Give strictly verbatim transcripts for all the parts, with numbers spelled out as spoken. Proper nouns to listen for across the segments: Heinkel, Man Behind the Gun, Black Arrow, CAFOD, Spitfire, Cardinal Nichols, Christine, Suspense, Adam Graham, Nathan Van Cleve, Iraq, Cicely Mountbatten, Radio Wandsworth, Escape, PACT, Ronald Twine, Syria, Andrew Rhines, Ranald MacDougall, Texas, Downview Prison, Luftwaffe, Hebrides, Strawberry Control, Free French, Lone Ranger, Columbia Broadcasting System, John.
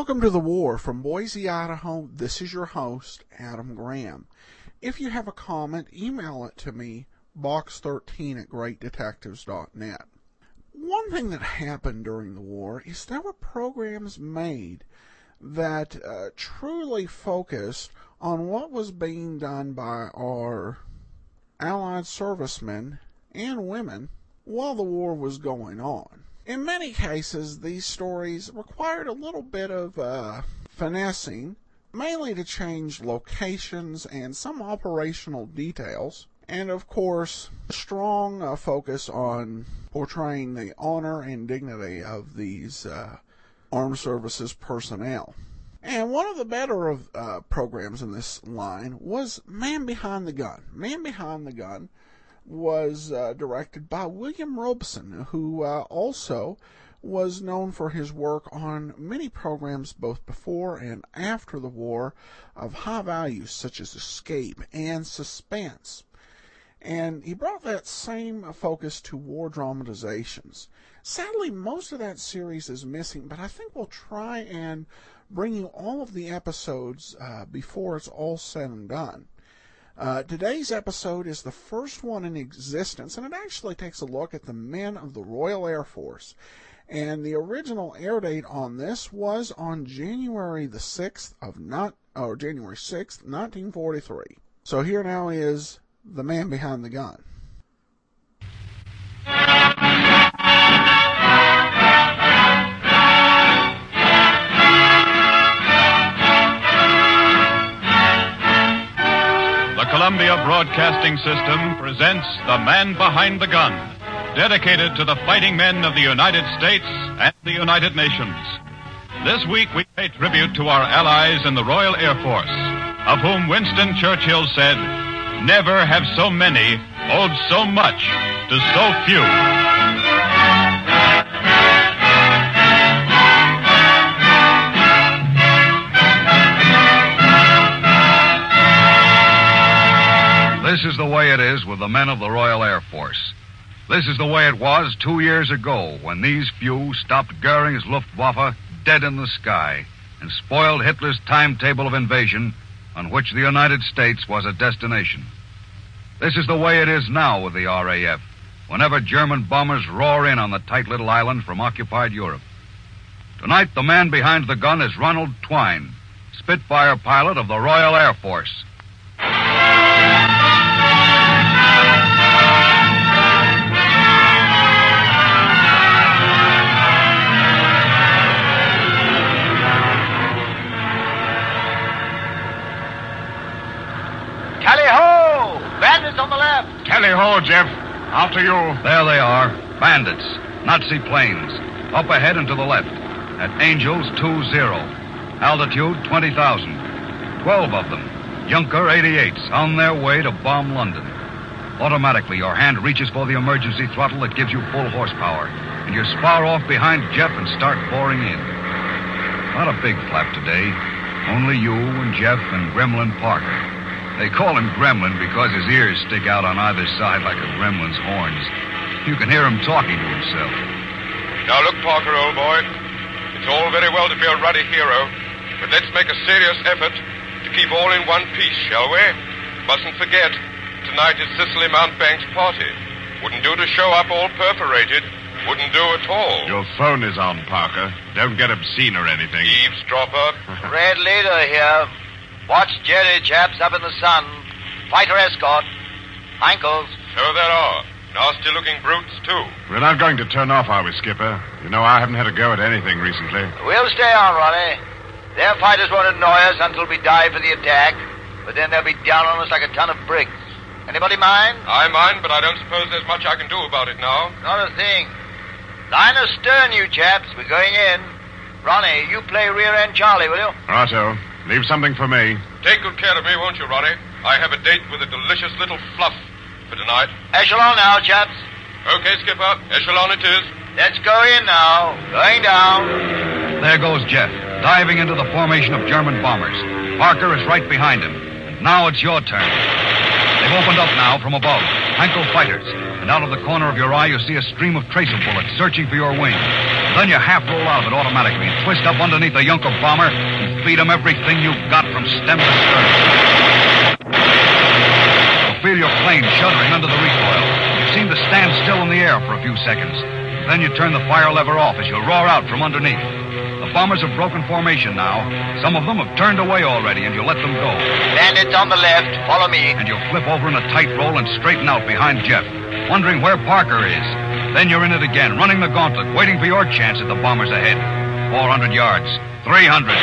Welcome to The War from Boise, Idaho. This is your host, Adam Graham. If you have a comment, email it to me, box thirteen at great detectives dot net. One thing that happened during the war is there were programs made that uh, truly focused on what was being done by our Allied servicemen and women while the war was going on. In many cases, these stories required a little bit of uh, finessing, mainly to change locations and some operational details, and of course, a strong uh, focus on portraying the honor and dignity of these uh, armed services personnel. And one of the better of uh, programs in this line was Man Behind the Gun. Man Behind the Gun was uh, directed by William Robson, who uh, also was known for his work on many programs both before and after the war of high values such as Escape and Suspense. And he brought that same focus to war dramatizations. Sadly, most of that series is missing, but I think we'll try and bring you all of the episodes uh, before it's all said and done. Uh, today's episode is the first one in existence, and it actually takes a look at the men of the Royal Air Force. And the original air date on this was on January the sixth of not or January sixth, nineteen forty-three. So here now is The Man Behind the Gun. Columbia Broadcasting System presents The Man Behind the Gun, dedicated to the fighting men of the United States and the United Nations. This week we pay tribute to our allies in the Royal Air Force, of whom Winston Churchill said, "Never have so many owed so much to so few." This is the way it is with the men of the Royal Air Force. This is the way it was two years ago when these few stopped Goering's Luftwaffe dead in the sky and spoiled Hitler's timetable of invasion on which the United States was a destination. This is the way it is now with the R A F whenever German bombers roar in on the tight little island from occupied Europe. Tonight, the man behind the gun is Ronald Twine, Spitfire pilot of the Royal Air Force. Tally ho, Jeff. After you. There they are. Bandits. Nazi planes. Up ahead and to the left. At Angels two zero. Altitude twenty thousand. Twelve of them. Junker eighty-eights on their way to bomb London. Automatically, your hand reaches for the emergency throttle that gives you full horsepower. And you spar off behind Jeff and start boring in. Not a big flap today. Only you and Jeff and Gremlin Parker. They call him Gremlin because his ears stick out on either side like a gremlin's horns. You can hear him talking to himself. Now look, Parker, old boy. It's all very well to be a ruddy hero, but let's make a serious effort to keep all in one piece, shall we? Mustn't forget, tonight is Cicely Mountbatten's party. Wouldn't do to show up all perforated. Wouldn't do at all. Your phone is on, Parker. Don't get obscene or anything. Eavesdropper. Red leader here. Watch Jerry, chaps, up in the sun. Fighter escort. Heinkel. So there are. Nasty-looking brutes, too. We're not going to turn off, are we, Skipper? You know, I haven't had a go at anything recently. We'll stay on, Ronnie. Their fighters won't annoy us until we dive for the attack, but then they'll be down on us like a ton of bricks. Anybody mind? I mind, but I don't suppose there's much I can do about it now. Not a thing. Line astern, you chaps. We're going in. Ronnie, you play rear-end Charlie, will you? Righto. Leave something for me. Take good care of me, won't you, Ronnie? I have a date with a delicious little fluff for tonight. Echelon now, chaps. Okay, Skipper. Echelon it is. Let's go in now. Going down. There goes Jeff, diving into the formation of German bombers. Parker is right behind him. And now it's your turn. They've opened up now from above. Heinkel fighters. And out of the corner of your eye, you see a stream of tracer bullets searching for your wing. Then you half roll out of it automatically and twist up underneath the Junker bomber and feed them everything you've got from stem to stern. You feel your plane shuddering under the recoil. You seem to stand still in the air for a few seconds. Then you turn the fire lever off as you roar out from underneath. The bombers have broken formation now. Some of them have turned away already, and you let them go. Bandits on the left, follow me. And you flip over in a tight roll and straighten out behind Jeff, wondering where Parker is. Then you're in it again, running the gauntlet, waiting for your chance at the bombers ahead. four hundred yards. three hundred.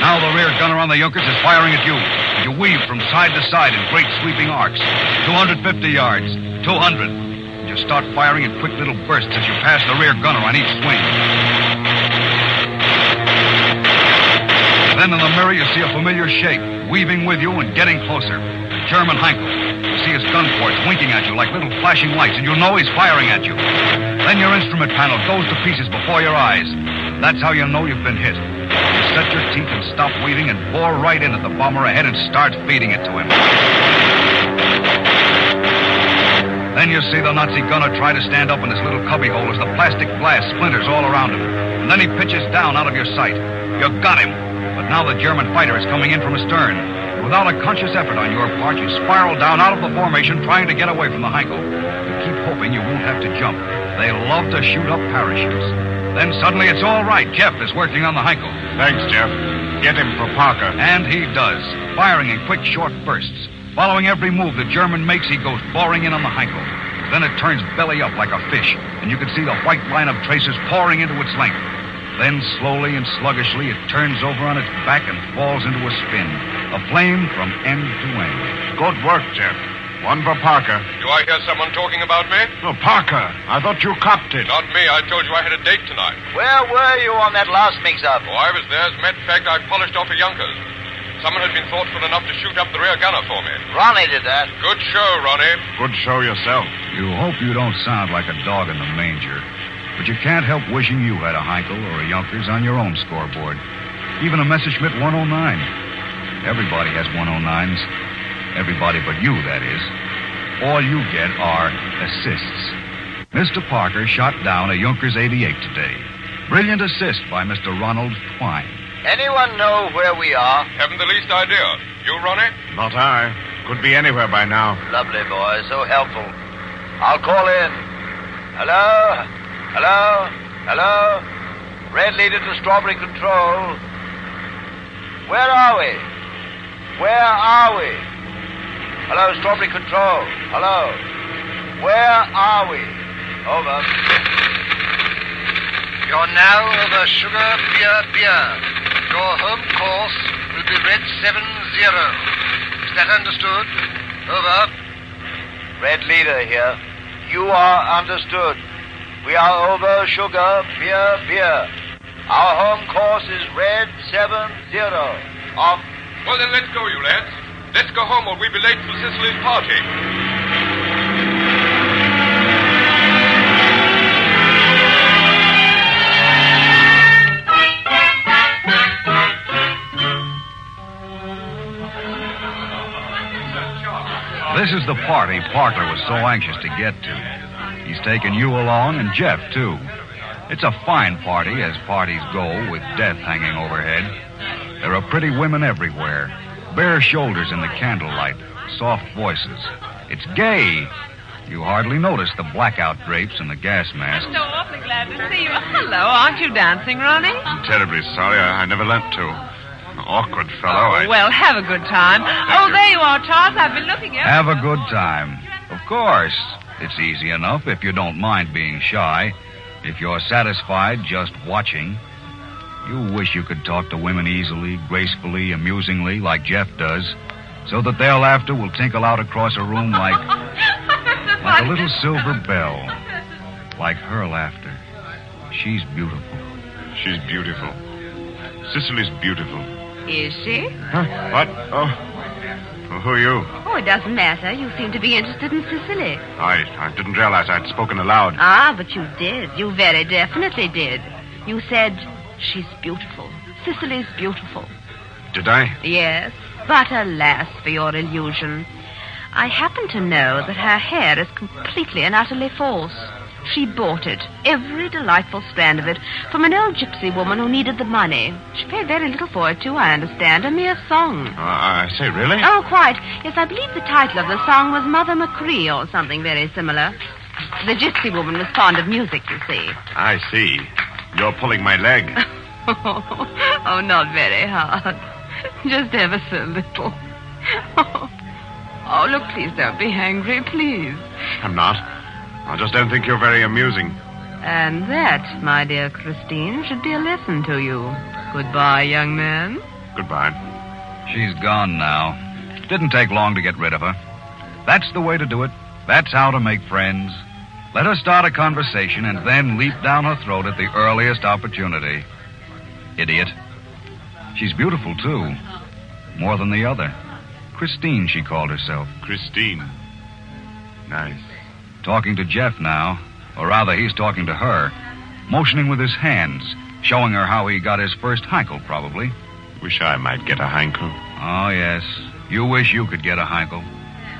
Now the rear gunner on the Junkers is firing at you. And you weave from side to side in great sweeping arcs. two hundred fifty yards. two hundred. And you start firing in quick little bursts as you pass the rear gunner on each swing. Then in the mirror, you see a familiar shape, weaving with you and getting closer. German Heinkel. You see his gun ports winking at you like little flashing lights, and you know he's firing at you. Then your instrument panel goes to pieces before your eyes. That's how you know you've been hit. You set your teeth and stop weaving and bore right in at the bomber ahead and start feeding it to him. Then you see the Nazi gunner try to stand up in his little cubbyhole as the plastic glass splinters all around him. And then he pitches down out of your sight. You got him. But now the German fighter is coming in from astern. Without a conscious effort on your part, you spiral down out of the formation trying to get away from the Heinkel. You keep hoping you won't have to jump. They love to shoot up parachutes. Then suddenly it's all right. Jeff is working on the Heinkel. Thanks, Jeff. Get him for Parker. And he does, firing in quick, short bursts. Following every move the German makes, he goes boring in on the Heinkel. Then it turns belly up like a fish, and you can see the white line of tracers pouring into its length. Then, slowly and sluggishly, it turns over on its back and falls into a spin. A flame from end to end. Good work, Jeff. One for Parker. Do I hear someone talking about me? No, Parker. I thought you copped it. Not me. I told you I had a date tonight. Where were you on that last mix-up? Oh, I was there. As a matter of fact, I polished off a Junkers. Someone had been thoughtful enough to shoot up the rear gunner for me. Ronnie did that. Good show, Ronnie. Good show yourself. You hope you don't sound like a dog in the manger. But you can't help wishing you had a Heinkel or a Junkers on your own scoreboard. Even a Messerschmitt one oh nine. Everybody has one oh nines. Everybody but you, that is. All you get are assists. Mister Parker shot down a Junkers eighty-eight today. Brilliant assist by Mister Ronald Twine. Anyone know where we are? Haven't the least idea. You, Ronnie? Not I. Could be anywhere by now. Lovely boy. So helpful. I'll call in. Hello? Hello? Hello? Red leader to Strawberry Control. Where are we? Where are we? Hello, Strawberry Control. Hello. Where are we? Over. You're now over Sugar Baker Baker. Your home course will be Red seven zero. Is that understood? Over. Red leader here. You are understood. We are over Sugar Baker Baker. Our home course is Red seven zero. Off. Well, then let's go, you lads. Let's go home or we'll be late for Cicely's party. This is the party Parker was so anxious to get to. He's taken you along, and Jeff, too. It's a fine party, as parties go, with death hanging overhead. There are pretty women everywhere, bare shoulders in the candlelight, soft voices. It's gay. You hardly notice the blackout drapes and the gas mask. I'm so awfully glad to see you. Hello, aren't you dancing, Ronnie? I'm terribly sorry. I, I never learnt to. Awkward fellow. Oh, I... well, have a good time. Oh, oh there you are, Charles. I've been looking at you. Have a good time. Of course. It's easy enough if you don't mind being shy. If you're satisfied just watching. You wish you could talk to women easily, gracefully, amusingly, like Jeff does, so that their laughter will tinkle out across a room like, like a little silver bell. Like her laughter. She's beautiful. She's beautiful. Cicely's beautiful. Is she? Huh? What? Oh. Well, who are you? Oh, it doesn't matter. You seem to be interested in Cicely. I, I didn't realize I'd spoken aloud. Ah, but you did. You very definitely did. You said, she's beautiful. Cicely's beautiful. Did I? Yes, but alas for your illusion. I happen to know that her hair is completely and utterly false. She bought it, every delightful strand of it, from an old gypsy woman who needed the money. She paid very little for it, too, I understand. A mere song. Uh, I say, really? Oh, quite. Yes, I believe the title of the song was Mother McCree or something very similar. The gypsy woman was fond of music, you see. I see. You're pulling my leg. oh, oh, not very hard. Just ever so little. Oh. oh, look, please don't be angry, please. I'm not. I just don't think you're very amusing. And that, my dear Christine, should be a lesson to you. Goodbye, young man. Goodbye. She's gone now. Didn't take long to get rid of her. That's the way to do it. That's how to make friends. Let her start a conversation and then leap down her throat at the earliest opportunity. Idiot. She's beautiful, too. More than the other. Christine, she called herself. Christine. Nice. Talking to Jeff now, or rather he's talking to her, motioning with his hands, showing her how he got his first Heinkel, probably. Wish I might get a Heinkel. Oh, yes. You wish you could get a Heinkel.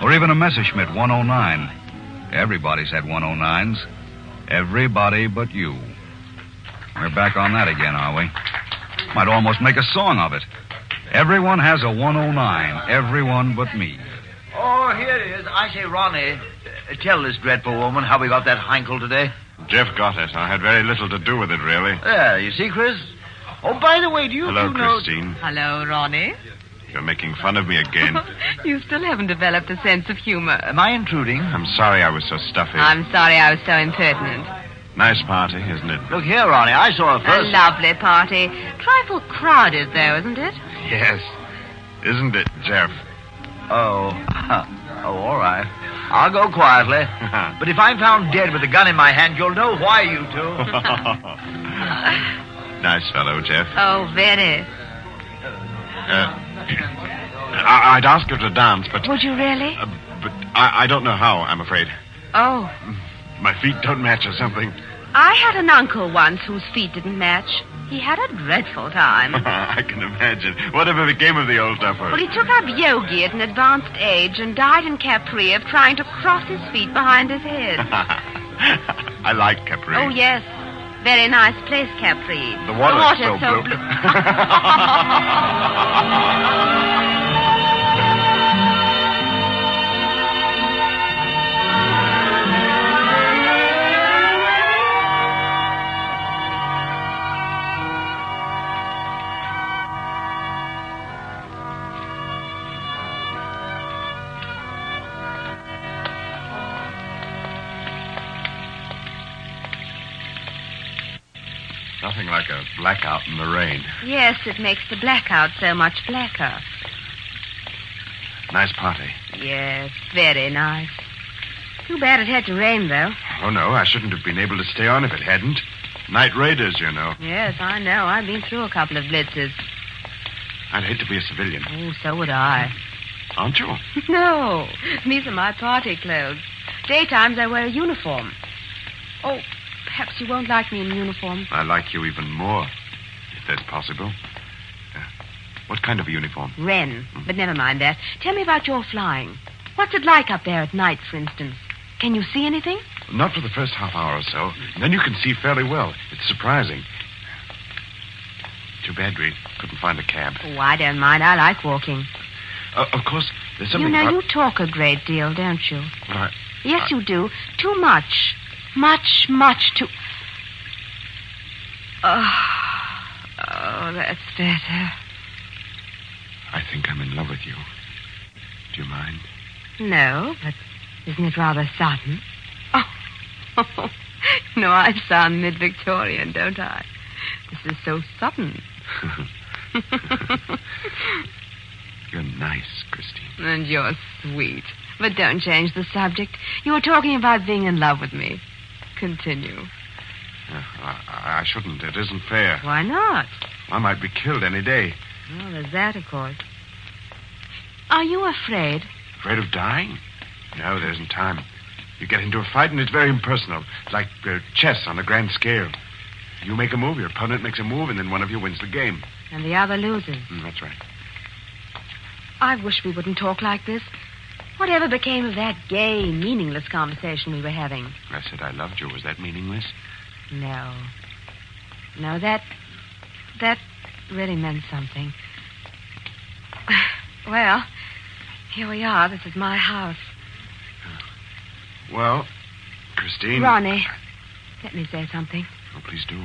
Or even a Messerschmitt one oh nine. Everybody's had one oh nines. Everybody but you. We're back on that again, are we? Might almost make a song of it. Everyone has a one oh nine. Everyone but me. Oh, here it is. I say, Ronnie, uh, tell this dreadful woman how we got that Heinkel today. Jeff got it. I had very little to do with it, really. There, you see, Chris? Oh, by the way, do you... Hello, you know... Christine. Hello, Ronnie. You're making fun of me again. You still haven't developed a sense of humor. Am I intruding? I'm sorry I was so stuffy. I'm sorry I was so impertinent. Nice party, isn't it? Look here, Ronnie, I saw her first... A lovely party. Trifle crowded, though, isn't it? Yes. Isn't it, Jeff? Oh. Oh, all right. I'll go quietly. But if I'm found dead with a gun in my hand, you'll know why, you two. Nice fellow, Jeff. Oh, very. Uh, I- I'd ask her to dance, but... Would you really? Uh, but I-, I don't know how, I'm afraid. Oh. My feet don't match or something. I had an uncle once whose feet didn't match. He had a dreadful time. I can imagine. Whatever became of the old duffer? Well, he took up yogi at an advanced age and died in Capri of trying to cross his feet behind his head. I like Capri. Oh, yes. Very nice place, Capri. The water's, the water's so, so blue. blue. Nothing like a blackout in the rain. Yes, it makes the blackout so much blacker. Nice party. Yes, very nice. Too bad it had to rain, though. Oh, no, I shouldn't have been able to stay on if it hadn't. Night raiders, you know. Yes, I know. I've been through a couple of blitzes. I'd hate to be a civilian. Oh, so would I. Aren't you? No. These are my party clothes. Daytimes I wear a uniform. Oh, perhaps you won't like me in uniform. I like you even more, if that's possible. Uh, what kind of a uniform? Wren. Mm. But never mind that. Tell me about your flying. What's it like up there at night, for instance? Can you see anything? Not for the first half hour or so. And then you can see fairly well. It's surprising. Too bad we couldn't find a cab. Oh, I don't mind. I like walking. Uh, of course, there's something... You know, about... you talk a great deal, don't you? Uh, yes, uh... you do. Too much. Much, much too... Oh, oh, that's better. I think I'm in love with you. Do you mind? No, but isn't it rather sudden? Oh, no, I sound mid-Victorian, don't I? This is so sudden. You're nice, Christine. And you're sweet. But don't change the subject. You were talking about being in love with me. Continue. Uh, I, I shouldn't. It isn't fair. Why not? I might be killed any day. Well, there's that, of course. Are you afraid? Afraid of dying? No, there isn't time. You get into a fight and it's very impersonal. It's like uh, chess on a grand scale. You make a move, your opponent makes a move, and then one of you wins the game. And the other loses. Mm, that's right. I wish we wouldn't talk like this. Whatever became of that gay, meaningless conversation we were having? I said I loved you. Was that meaningless? No. No, that... That really meant something. Well, here we are. This is my house. Well, Christine... Ronnie, let me say something. Oh, please do.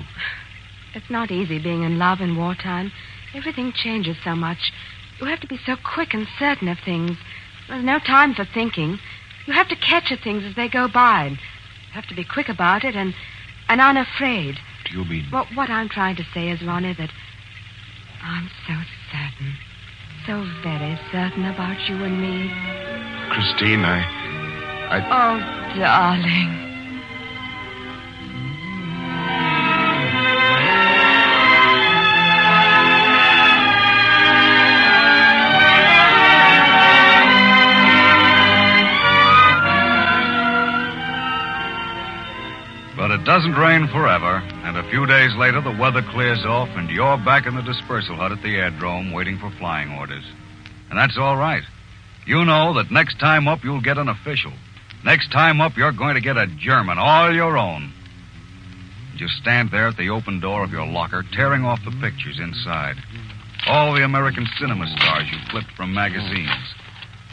It's not easy being in love in wartime. Everything changes so much. You have to be so quick and certain of things. There's no time for thinking. You have to catch at things as they go by. You have to be quick about it and, and unafraid. Do you mean... Well, what I'm trying to say is, Ronnie, that I'm so certain. So very certain about you and me. Christine, I... I... Oh, darling... But it doesn't rain forever, and a few days later the weather clears off and you're back in the dispersal hut at the airdrome waiting for flying orders. And that's all right. You know that next time up you'll get an official. Next time up you're going to get a German all your own. You stand there at the open door of your locker, tearing off the pictures inside. All the American cinema stars you flipped from magazines.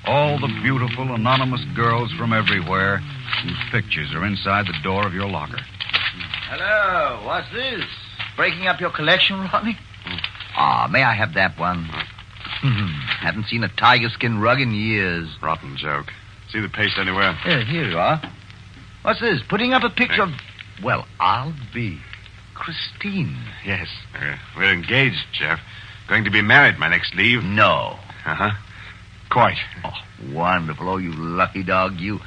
All the beautiful, anonymous girls from everywhere whose pictures are inside the door of your locker. Hello, what's this? Breaking up your collection, Ronnie? Ah, oh, may I have that one? Haven't seen a tiger skin rug in years. Rotten joke. See the paste anywhere? Yeah, here you are. What's this? Putting up a picture hey. of... Well, I'll be Christine. Yes. Uh, we're engaged, Jeff. Going to be married my next leave. No. Uh-huh. Quite. Oh, wonderful. Oh, you lucky dog, you.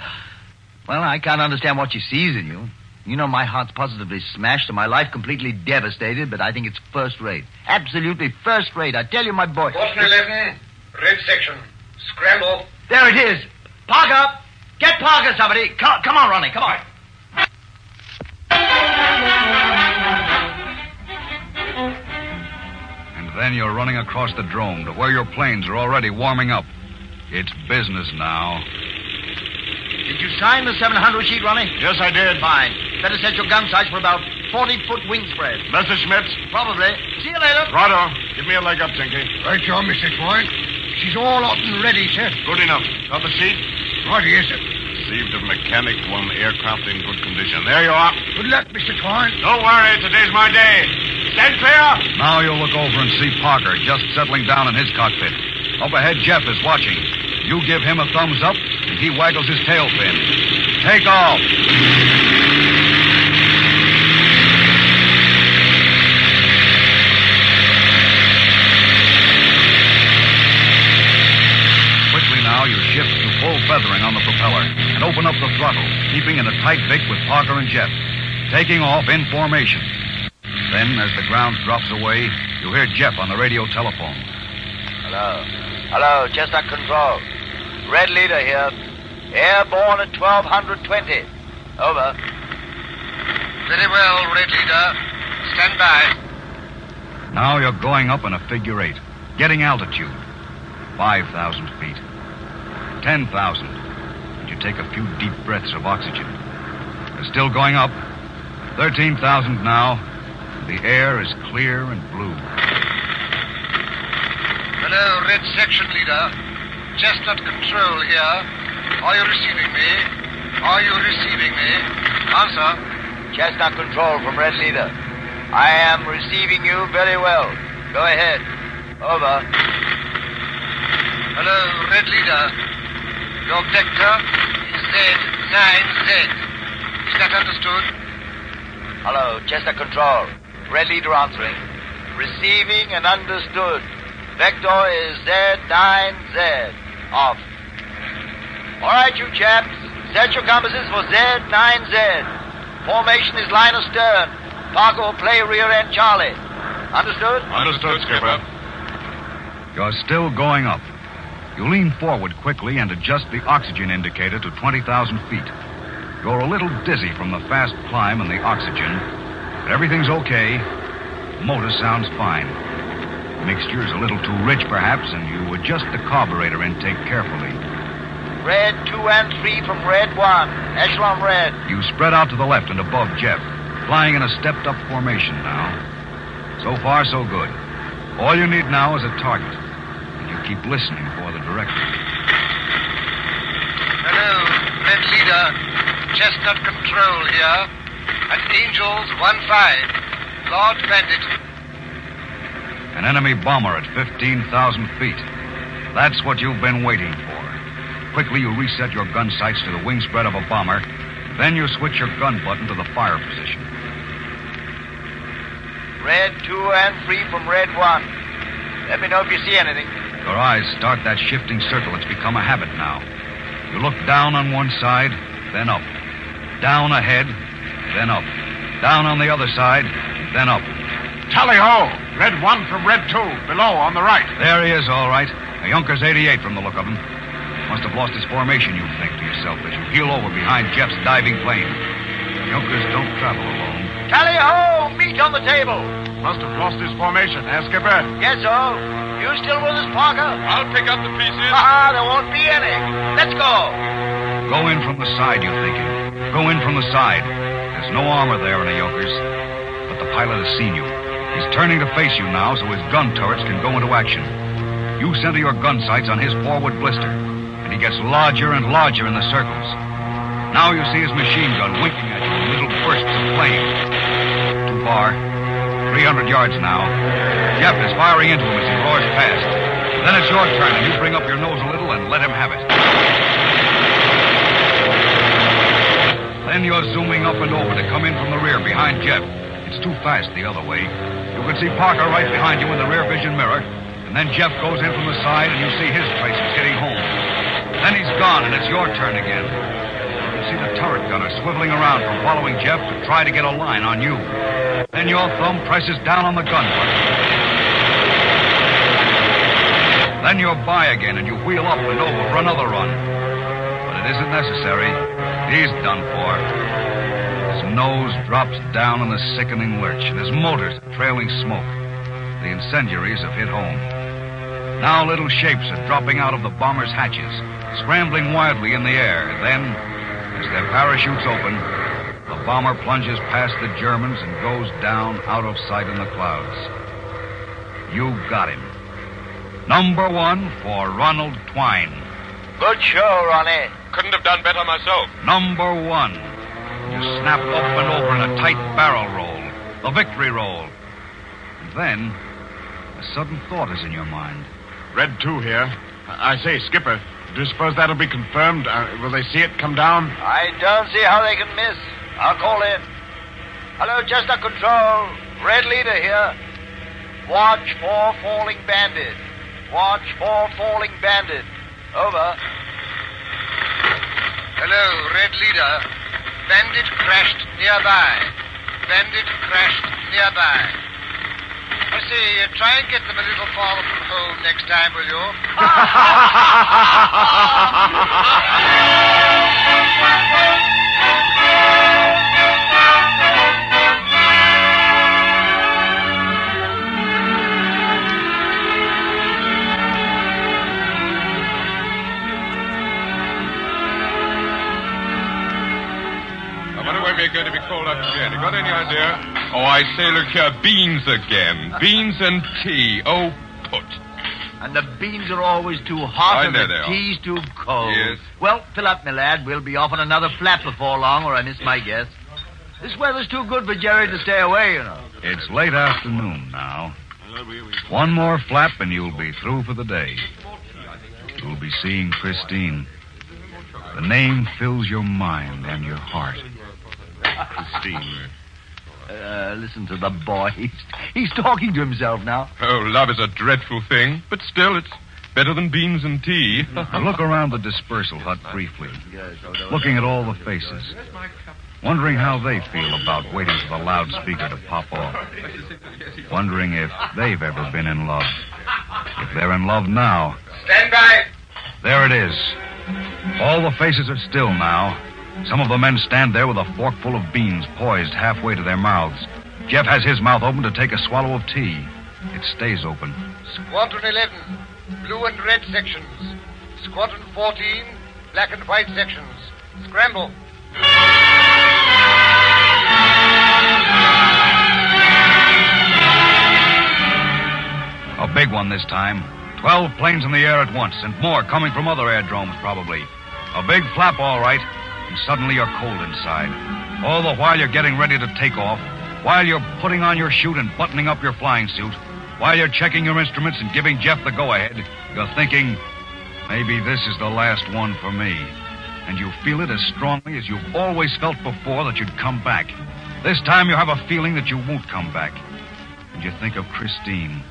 Well, I can't understand what she sees in you. You know, my heart's positively smashed and my life completely devastated, but I think it's first rate. Absolutely first rate. I tell you, my boy. Boston eleven, red section. Scramble. There it is. Park up. Get Parker, somebody. Come, come on, Ronnie. Come on. And then you're running across the drome to where your planes are already warming up. It's business now. Did you sign the seven hundred sheet, Ronnie? Yes, I did. Fine. Better set your gun sights for about forty-foot wing spread. Messerschmitt? Probably. See you later. Righto. Give me a leg up, Tinky. Right, John, Mister Twine. She's all out and ready, sir. Good enough. Got the sheet? Righty, yes, sir. Received of mechanic, one aircraft in good condition. There you are. Good luck, Mister Twine. Don't worry. Today's my day. Stand clear. Now you'll look over and see Parker just settling down in his cockpit. Up ahead, Jeff is watching. You give him a thumbs up, and he waggles his tail fin. Take off. Quickly now, you shift to full feathering on the propeller and open up the throttle, keeping in a tight bick with Parker and Jeff, taking off in formation. Then, as the ground drops away, you hear Jeff on the radio telephone. Hello. Hello, Chestnut Control. Red leader here. Airborne at twelve twenty. Over. Very well, Red leader. Stand by. Now you're going up in a figure eight, getting altitude. five thousand feet. ten thousand. And you take a few deep breaths of oxygen. You're still going up. thirteen thousand now. The air is clear and blue. Hello, Red Section Leader. Chestnut Control here. Are you receiving me? Are you receiving me? Answer. Chestnut Control from Red Leader. I am receiving you very well. Go ahead. Over. Hello, Red Leader. Your vector is Z nine Z. Is that understood? Hello, Chestnut Control. Red Leader answering. Receiving and understood. Vector is Z nine Z. Off. All right, you chaps. Set your compasses for Z nine Z. Formation is line astern. Parker will play rear end Charlie. Understood? Understood, Skipper. You're still going up. You lean forward quickly and adjust the oxygen indicator to twenty thousand feet. You're a little dizzy from the fast climb and the oxygen, but everything's okay. Motor sounds fine. Mixture is a little too rich, perhaps, and you adjust the carburetor intake carefully. Red two and three from red one. Echelon red. You spread out to the left and above Jeff, flying in a stepped-up formation now. So far, so good. All you need now is a target. And you keep listening for the direction. Hello, Fed Leader. Chestnut Control here. At Angels one five. Lord Bandit. An enemy bomber at fifteen thousand feet. That's what you've been waiting for. Quickly, you reset your gun sights to the wing spread of a bomber. Then you switch your gun button to the fire position. Red two and three from red one. Let me know if you see anything. Your eyes start that shifting circle. It's become a habit now. You look down on one side, then up. Down ahead, then up. Down on the other side, then up. Tally-ho! Red one from red two, below on the right. There he is, all right. A Junker's eighty-eight from the look of him. Must have lost his formation, you think to yourself, as you heel over behind Jeff's diving plane. Junkers don't travel alone. Tally-ho! Meat on the table! Must have lost his formation, eh, Skipper? Yes, sir. You still with us, Parker? I'll pick up the pieces. Ah, there won't be any. Let's go. Go in from the side, you thinking. Go in from the side. There's no armor there in a Junker's. But the pilot has seen you. He's turning to face you now so his gun turrets can go into action. You center your gun sights on his forward blister, and he gets larger and larger in the circles. Now you see his machine gun winking at you in little bursts of flame. Too far. three hundred yards now. Jeff is firing into him as he roars past. Then it's your turn, and you bring up your nose a little and let him have it. Then you're zooming up and over to come in from the rear behind Jeff. It's too fast the other way. You can see Parker right behind you in the rear vision mirror. Then Jeff goes in from the side, and you see his traces is hitting home. Then he's gone, and it's your turn again. You see the turret gunner swiveling around from following Jeff to try to get a line on you. Then your thumb presses down on the gun button. Then you're by again, and you wheel up and over for another run. But it isn't necessary. He's done for. His nose drops down in the sickening lurch, and his motors are trailing smoke. The incendiaries have hit home. Now little shapes are dropping out of the bomber's hatches, scrambling wildly in the air. Then, as their parachutes open, the bomber plunges past the Germans and goes down out of sight in the clouds. You got him. Number one for Ronald Twine. Good show, Ronnie. Couldn't have done better myself. Number one. You snap up and over in a tight barrel roll, the victory roll. And then, a sudden thought is in your mind. Red two here. I say, Skipper, do you suppose that'll be confirmed? Uh, will they see it come down? I don't see how they can miss. I'll call in. Hello, Chestnut Control. Red leader here. Watch for falling bandit. Watch for falling bandit. Over. Hello, Red leader. Bandit crashed nearby. Bandit crashed nearby. You see, uh, try and get them a little farther from home next time, will you? Now, what are we going to be called up again? You got any idea? Oh, I say, look here, beans again. Beans and tea. Oh, put. And the beans are always too hot and the tea's too cold. Yes. Well, fill up, my lad. We'll be off on another flap before long, or I miss my guess. This weather's too good for Jerry to stay away, you know. It's late afternoon now. One more flap and you'll be through for the day. You'll be seeing Christine. The name fills your mind and your heart. Christine. Uh, listen to the boy. He's, he's talking to himself now. Oh, love is a dreadful thing, but still it's better than beans and tea. I look around the dispersal hut briefly, looking at all the faces, wondering how they feel about waiting for the loudspeaker to pop off, wondering if they've ever been in love, if they're in love now. Stand by. There it is. All the faces are still now. Some of the men stand there with a forkful of beans poised halfway to their mouths. Jeff has his mouth open to take a swallow of tea. It stays open. Squadron eleven, blue and red sections. Squadron fourteen, black and white sections. Scramble. A big one this time. Twelve planes in the air at once, and more coming from other aerodromes, probably. A big flap, all right, and suddenly you're cold inside. All the while you're getting ready to take off, while you're putting on your chute and buttoning up your flying suit, while you're checking your instruments and giving Jeff the go-ahead, you're thinking, maybe this is the last one for me. And you feel it as strongly as you've always felt before that you'd come back. This time you have a feeling that you won't come back. And you think of Christine,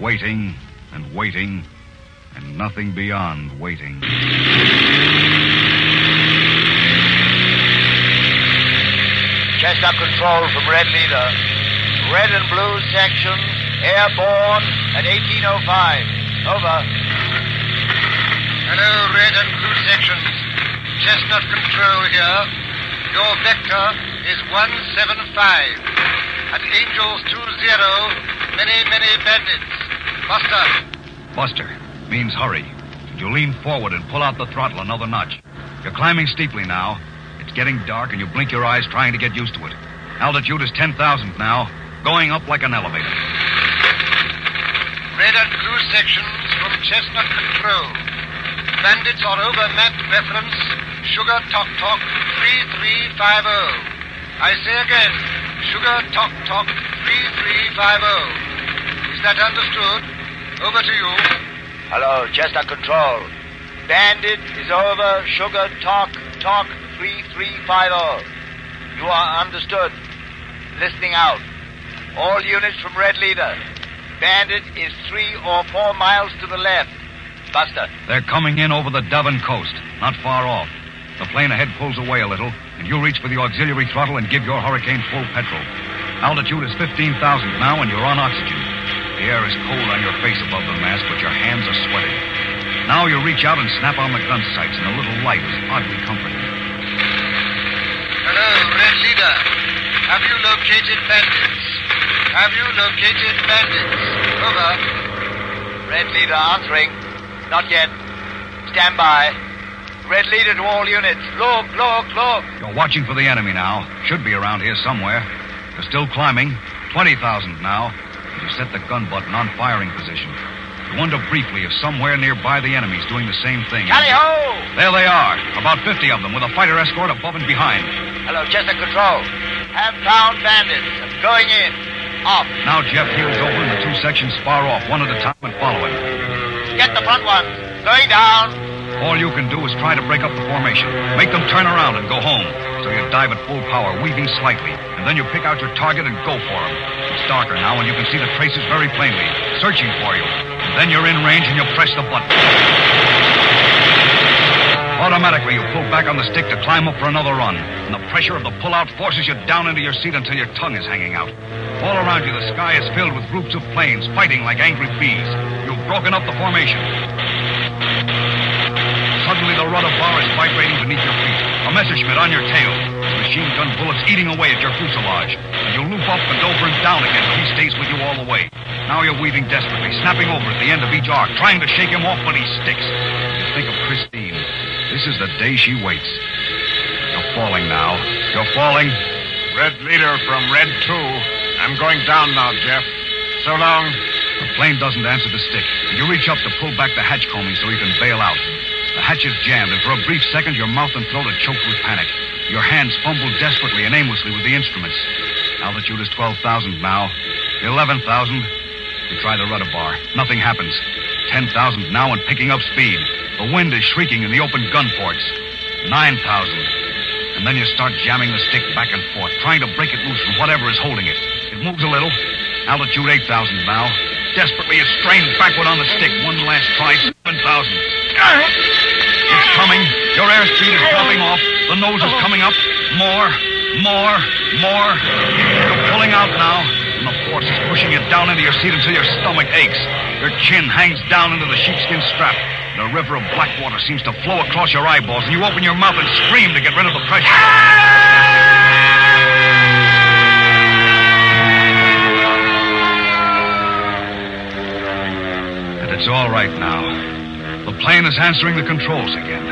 waiting and waiting, and nothing beyond waiting. Chest up control from Red Leader. Red and blue sections, airborne at eighteen oh five. Over. Hello, red and blue sections. Chestnut control here. Your vector is one seven five. At Angels two zero, many, many bandits. Buster. Buster means hurry. You lean forward and pull out the throttle another notch. You're climbing steeply now. It's getting dark, and you blink your eyes trying to get used to it. Altitude is ten thousand now, going up like an elevator. Red and blue sections from Chestnut Control. Bandits are over map reference, Sugar Talk Talk three three five zero. I say again, Sugar Talk Talk three three five zero. Is that understood? Over to you. Hello, Chestnut Control. Bandit is over. Sugar, talk, talk, three three five zero. You are understood. Listening out. All units from Red Leader. Bandit is three or four miles to the left. Buster. They're coming in over the Devon coast, not far off. The plane ahead pulls away a little, and you reach for the auxiliary throttle and give your Hurricane full petrol. Altitude is fifteen thousand now, and you're on oxygen. The air is cold on your face above the mask, but your hands are sweating. Now you reach out and snap on the gun sights, and a little light is oddly comforting. Hello, Red Leader. Have you located bandits? Have you located bandits? Over. Red Leader answering. Not yet. Stand by. Red Leader to all units. Look, look, look. You're watching for the enemy now. Should be around here somewhere. You're still climbing. twenty thousand now. You set the gun button on firing position. You wonder briefly if somewhere nearby the enemy's doing the same thing. Tally ho! There they are, about fifty of them, with a fighter escort above and behind. Hello, Chestnut Control. Have found bandits. I'm going in. Off. Now Jeff heels over and the two sections spar off one at a time and follow him. Get the front ones. Going down. All you can do is try to break up the formation. Make them turn around and go home. So you dive at full power, weaving slightly, and then you pick out your target and go for him. It's darker now, and you can see the traces very plainly, searching for you. And then you're in range, and you press the button. Automatically, you pull back on the stick to climb up for another run, and the pressure of the pull-out forces you down into your seat until your tongue is hanging out. All around you, the sky is filled with groups of planes fighting like angry bees. You've broken up the formation. Suddenly, the rudder bar is vibrating beneath your feet. A Messerschmitt on your tail. Machine gun bullets eating away at your fuselage. And you loop up and over and down again, but he stays with you all the way. Now you're weaving desperately, snapping over at the end of each arc, trying to shake him off, but he sticks. You think of Christine. This is the day she waits. You're falling now. You're falling. Red Leader from Red two. I'm going down now, Jeff. So long. The plane doesn't answer the stick. And you reach up to pull back the hatch combing so he can bail out. The hatch is jammed, and for a brief second, your mouth and throat are choked with panic. Your hands fumble desperately and aimlessly with the instruments. Altitude is twelve thousand now. eleven thousand. You try the rudder bar. Nothing happens. ten thousand now and picking up speed. The wind is shrieking in the open gun ports. nine thousand. And then you start jamming the stick back and forth, trying to break it loose from whatever is holding it. It moves a little. Altitude eight thousand now. Desperately, it's strained backward on the stick. One last try. seven thousand. It's coming. Your airspeed is dropping off. The nose is coming up. More, more, more. You're pulling out now, and the force is pushing you down into your seat until your stomach aches. Your chin hangs down into the sheepskin strap. The river of black water seems to flow across your eyeballs, and you open your mouth and scream to get rid of the pressure. And it's all right now. The plane is answering the controls again.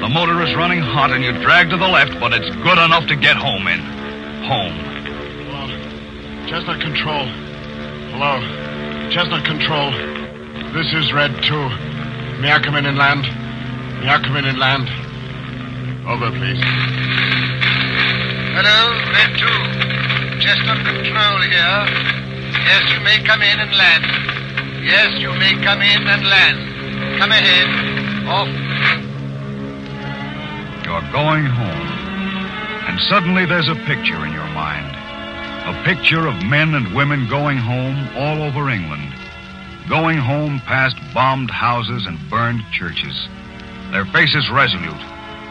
The motor is running hot and you drag to the left, but it's good enough to get home in. Home. Hello. Chestnut Control. Hello. Chestnut Control. This is Red two. May I come in and land? May I come in and land? Over, please. Hello, Red two. Chestnut Control here. Yes, you may come in and land. Yes, you may come in and land. Come ahead. Off. You're going home. And suddenly there's a picture in your mind. A picture of men and women going home all over England. Going home past bombed houses and burned churches. Their faces resolute,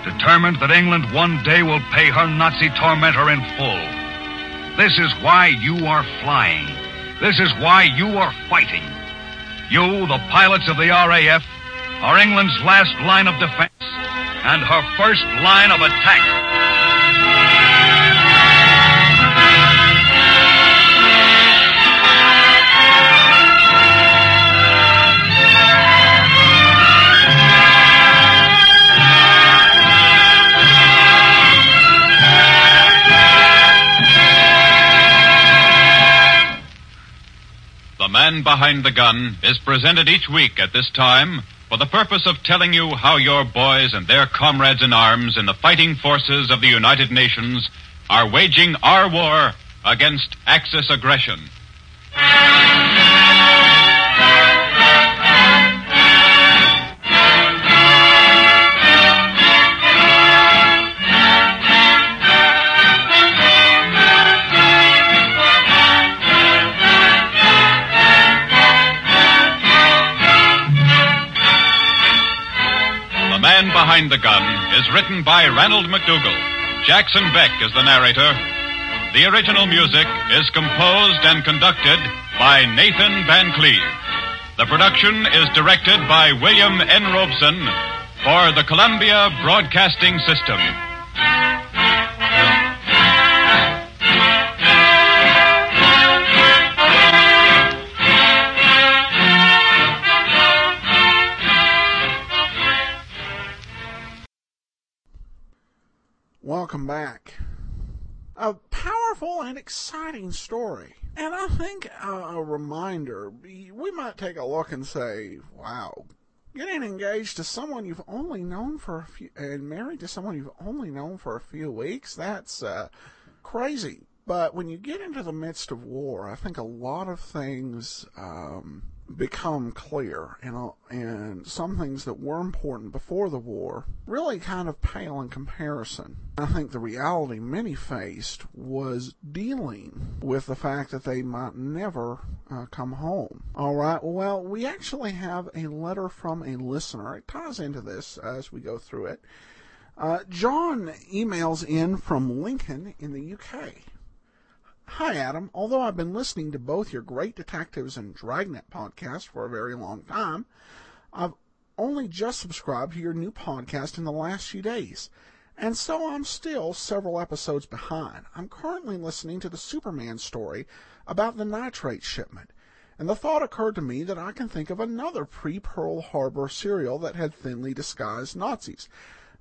determined that England one day will pay her Nazi tormentor in full. This is why you are flying. This is why you are fighting. You, the pilots of the R A F, are England's last line of defense. And her first line of attack. The Man Behind the Gun is presented each week at this time for the purpose of telling you how your boys and their comrades in arms in the fighting forces of the United Nations are waging our war against Axis aggression. Man Behind the Gun is written by Ranald MacDougall. Jackson Beck is the narrator. The original music is composed and conducted by Nathan Van Cleve. The production is directed by William N. Robson for the Columbia Broadcasting System. Welcome back. A powerful and exciting story. And I think a, a reminder, we might take a look and say, wow, getting engaged to someone you've only known for a few, and married to someone you've only known for a few weeks, that's uh, crazy. But when you get into the midst of war, I think a lot of things um, become clear, and and some things that were important before the war really kind of pale in comparison. I think the reality many faced was dealing with the fact that they might never uh, come home. All right, well, we actually have a letter from a listener. It ties into this as we go through it. Uh, John emails in from Lincoln in the U K. Hi, Adam. Although I've been listening to both your Great Detectives and Dragnet podcasts for a very long time, I've only just subscribed to your new podcast in the last few days, and so I'm still several episodes behind. I'm currently listening to the Superman story about the nitrate shipment, and the thought occurred to me that I can think of another pre-Pearl Harbor serial that had thinly disguised Nazis.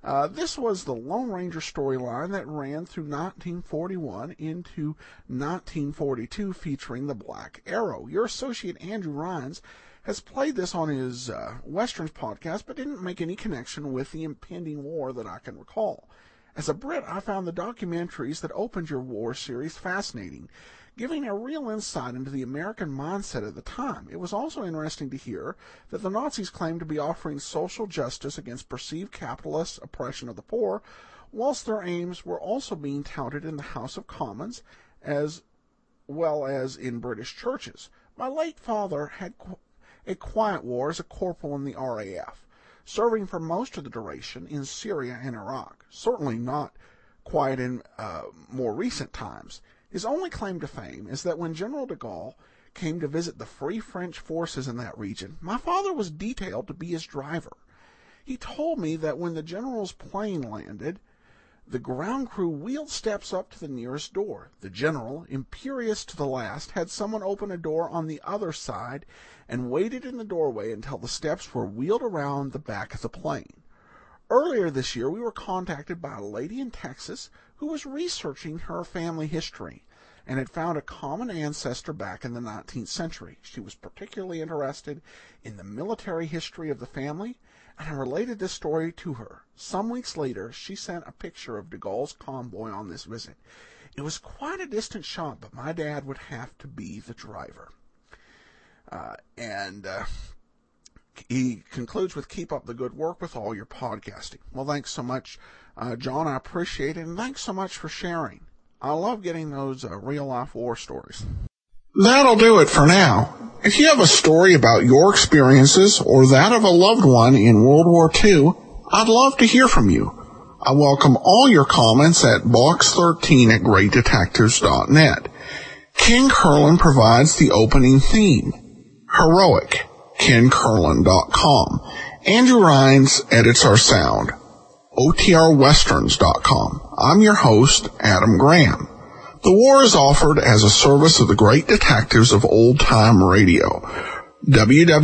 Uh, this was the Lone Ranger storyline that ran through nineteen forty-one into nineteen forty-two, featuring the Black Arrow. Your associate Andrew Rhines has played this on his uh, Westerns podcast, but didn't make any connection with the impending war that I can recall. As a Brit, I found the documentaries that opened your war series fascinating, giving a real insight into the American mindset at the time. It was also interesting to hear that the Nazis claimed to be offering social justice against perceived capitalist oppression of the poor, whilst their aims were also being touted in the House of Commons as well as in British churches. My late father had a quiet war as a corporal in the R A F, serving for most of the duration in Syria and Iraq, certainly not quiet in uh, more recent times. His only claim to fame is that when General de Gaulle came to visit the Free French forces in that region, my father was detailed to be his driver. He told me that when the general's plane landed, the ground crew wheeled steps up to the nearest door. The general, imperious to the last, had someone open a door on the other side and waited in the doorway until the steps were wheeled around the back of the plane. Earlier this year, we were contacted by a lady in Texas who was researching her family history and had found a common ancestor back in the nineteenth century. She was particularly interested in the military history of the family, and I related this story to her. Some weeks later, she sent a picture of de Gaulle's convoy on this visit. It was quite a distant shot, but my dad would have to be the driver. Uh, and... Uh, He concludes with, keep up the good work with all your podcasting. Well, thanks so much, uh, John. I appreciate it. And thanks so much for sharing. I love getting those uh, real-life war stories. That'll do it for now. If you have a story about your experiences or that of a loved one in World War Two, I'd love to hear from you. I welcome all your comments at box thirteen at great detectives dot net. King Curlin provides the opening theme, Heroic. ken curlin dot com. Andrew Rhines edits our sound. O T R westerns dot com. I'm your host, Adam Graham. The war is offered as a service of the great detectives of old-time radio. W W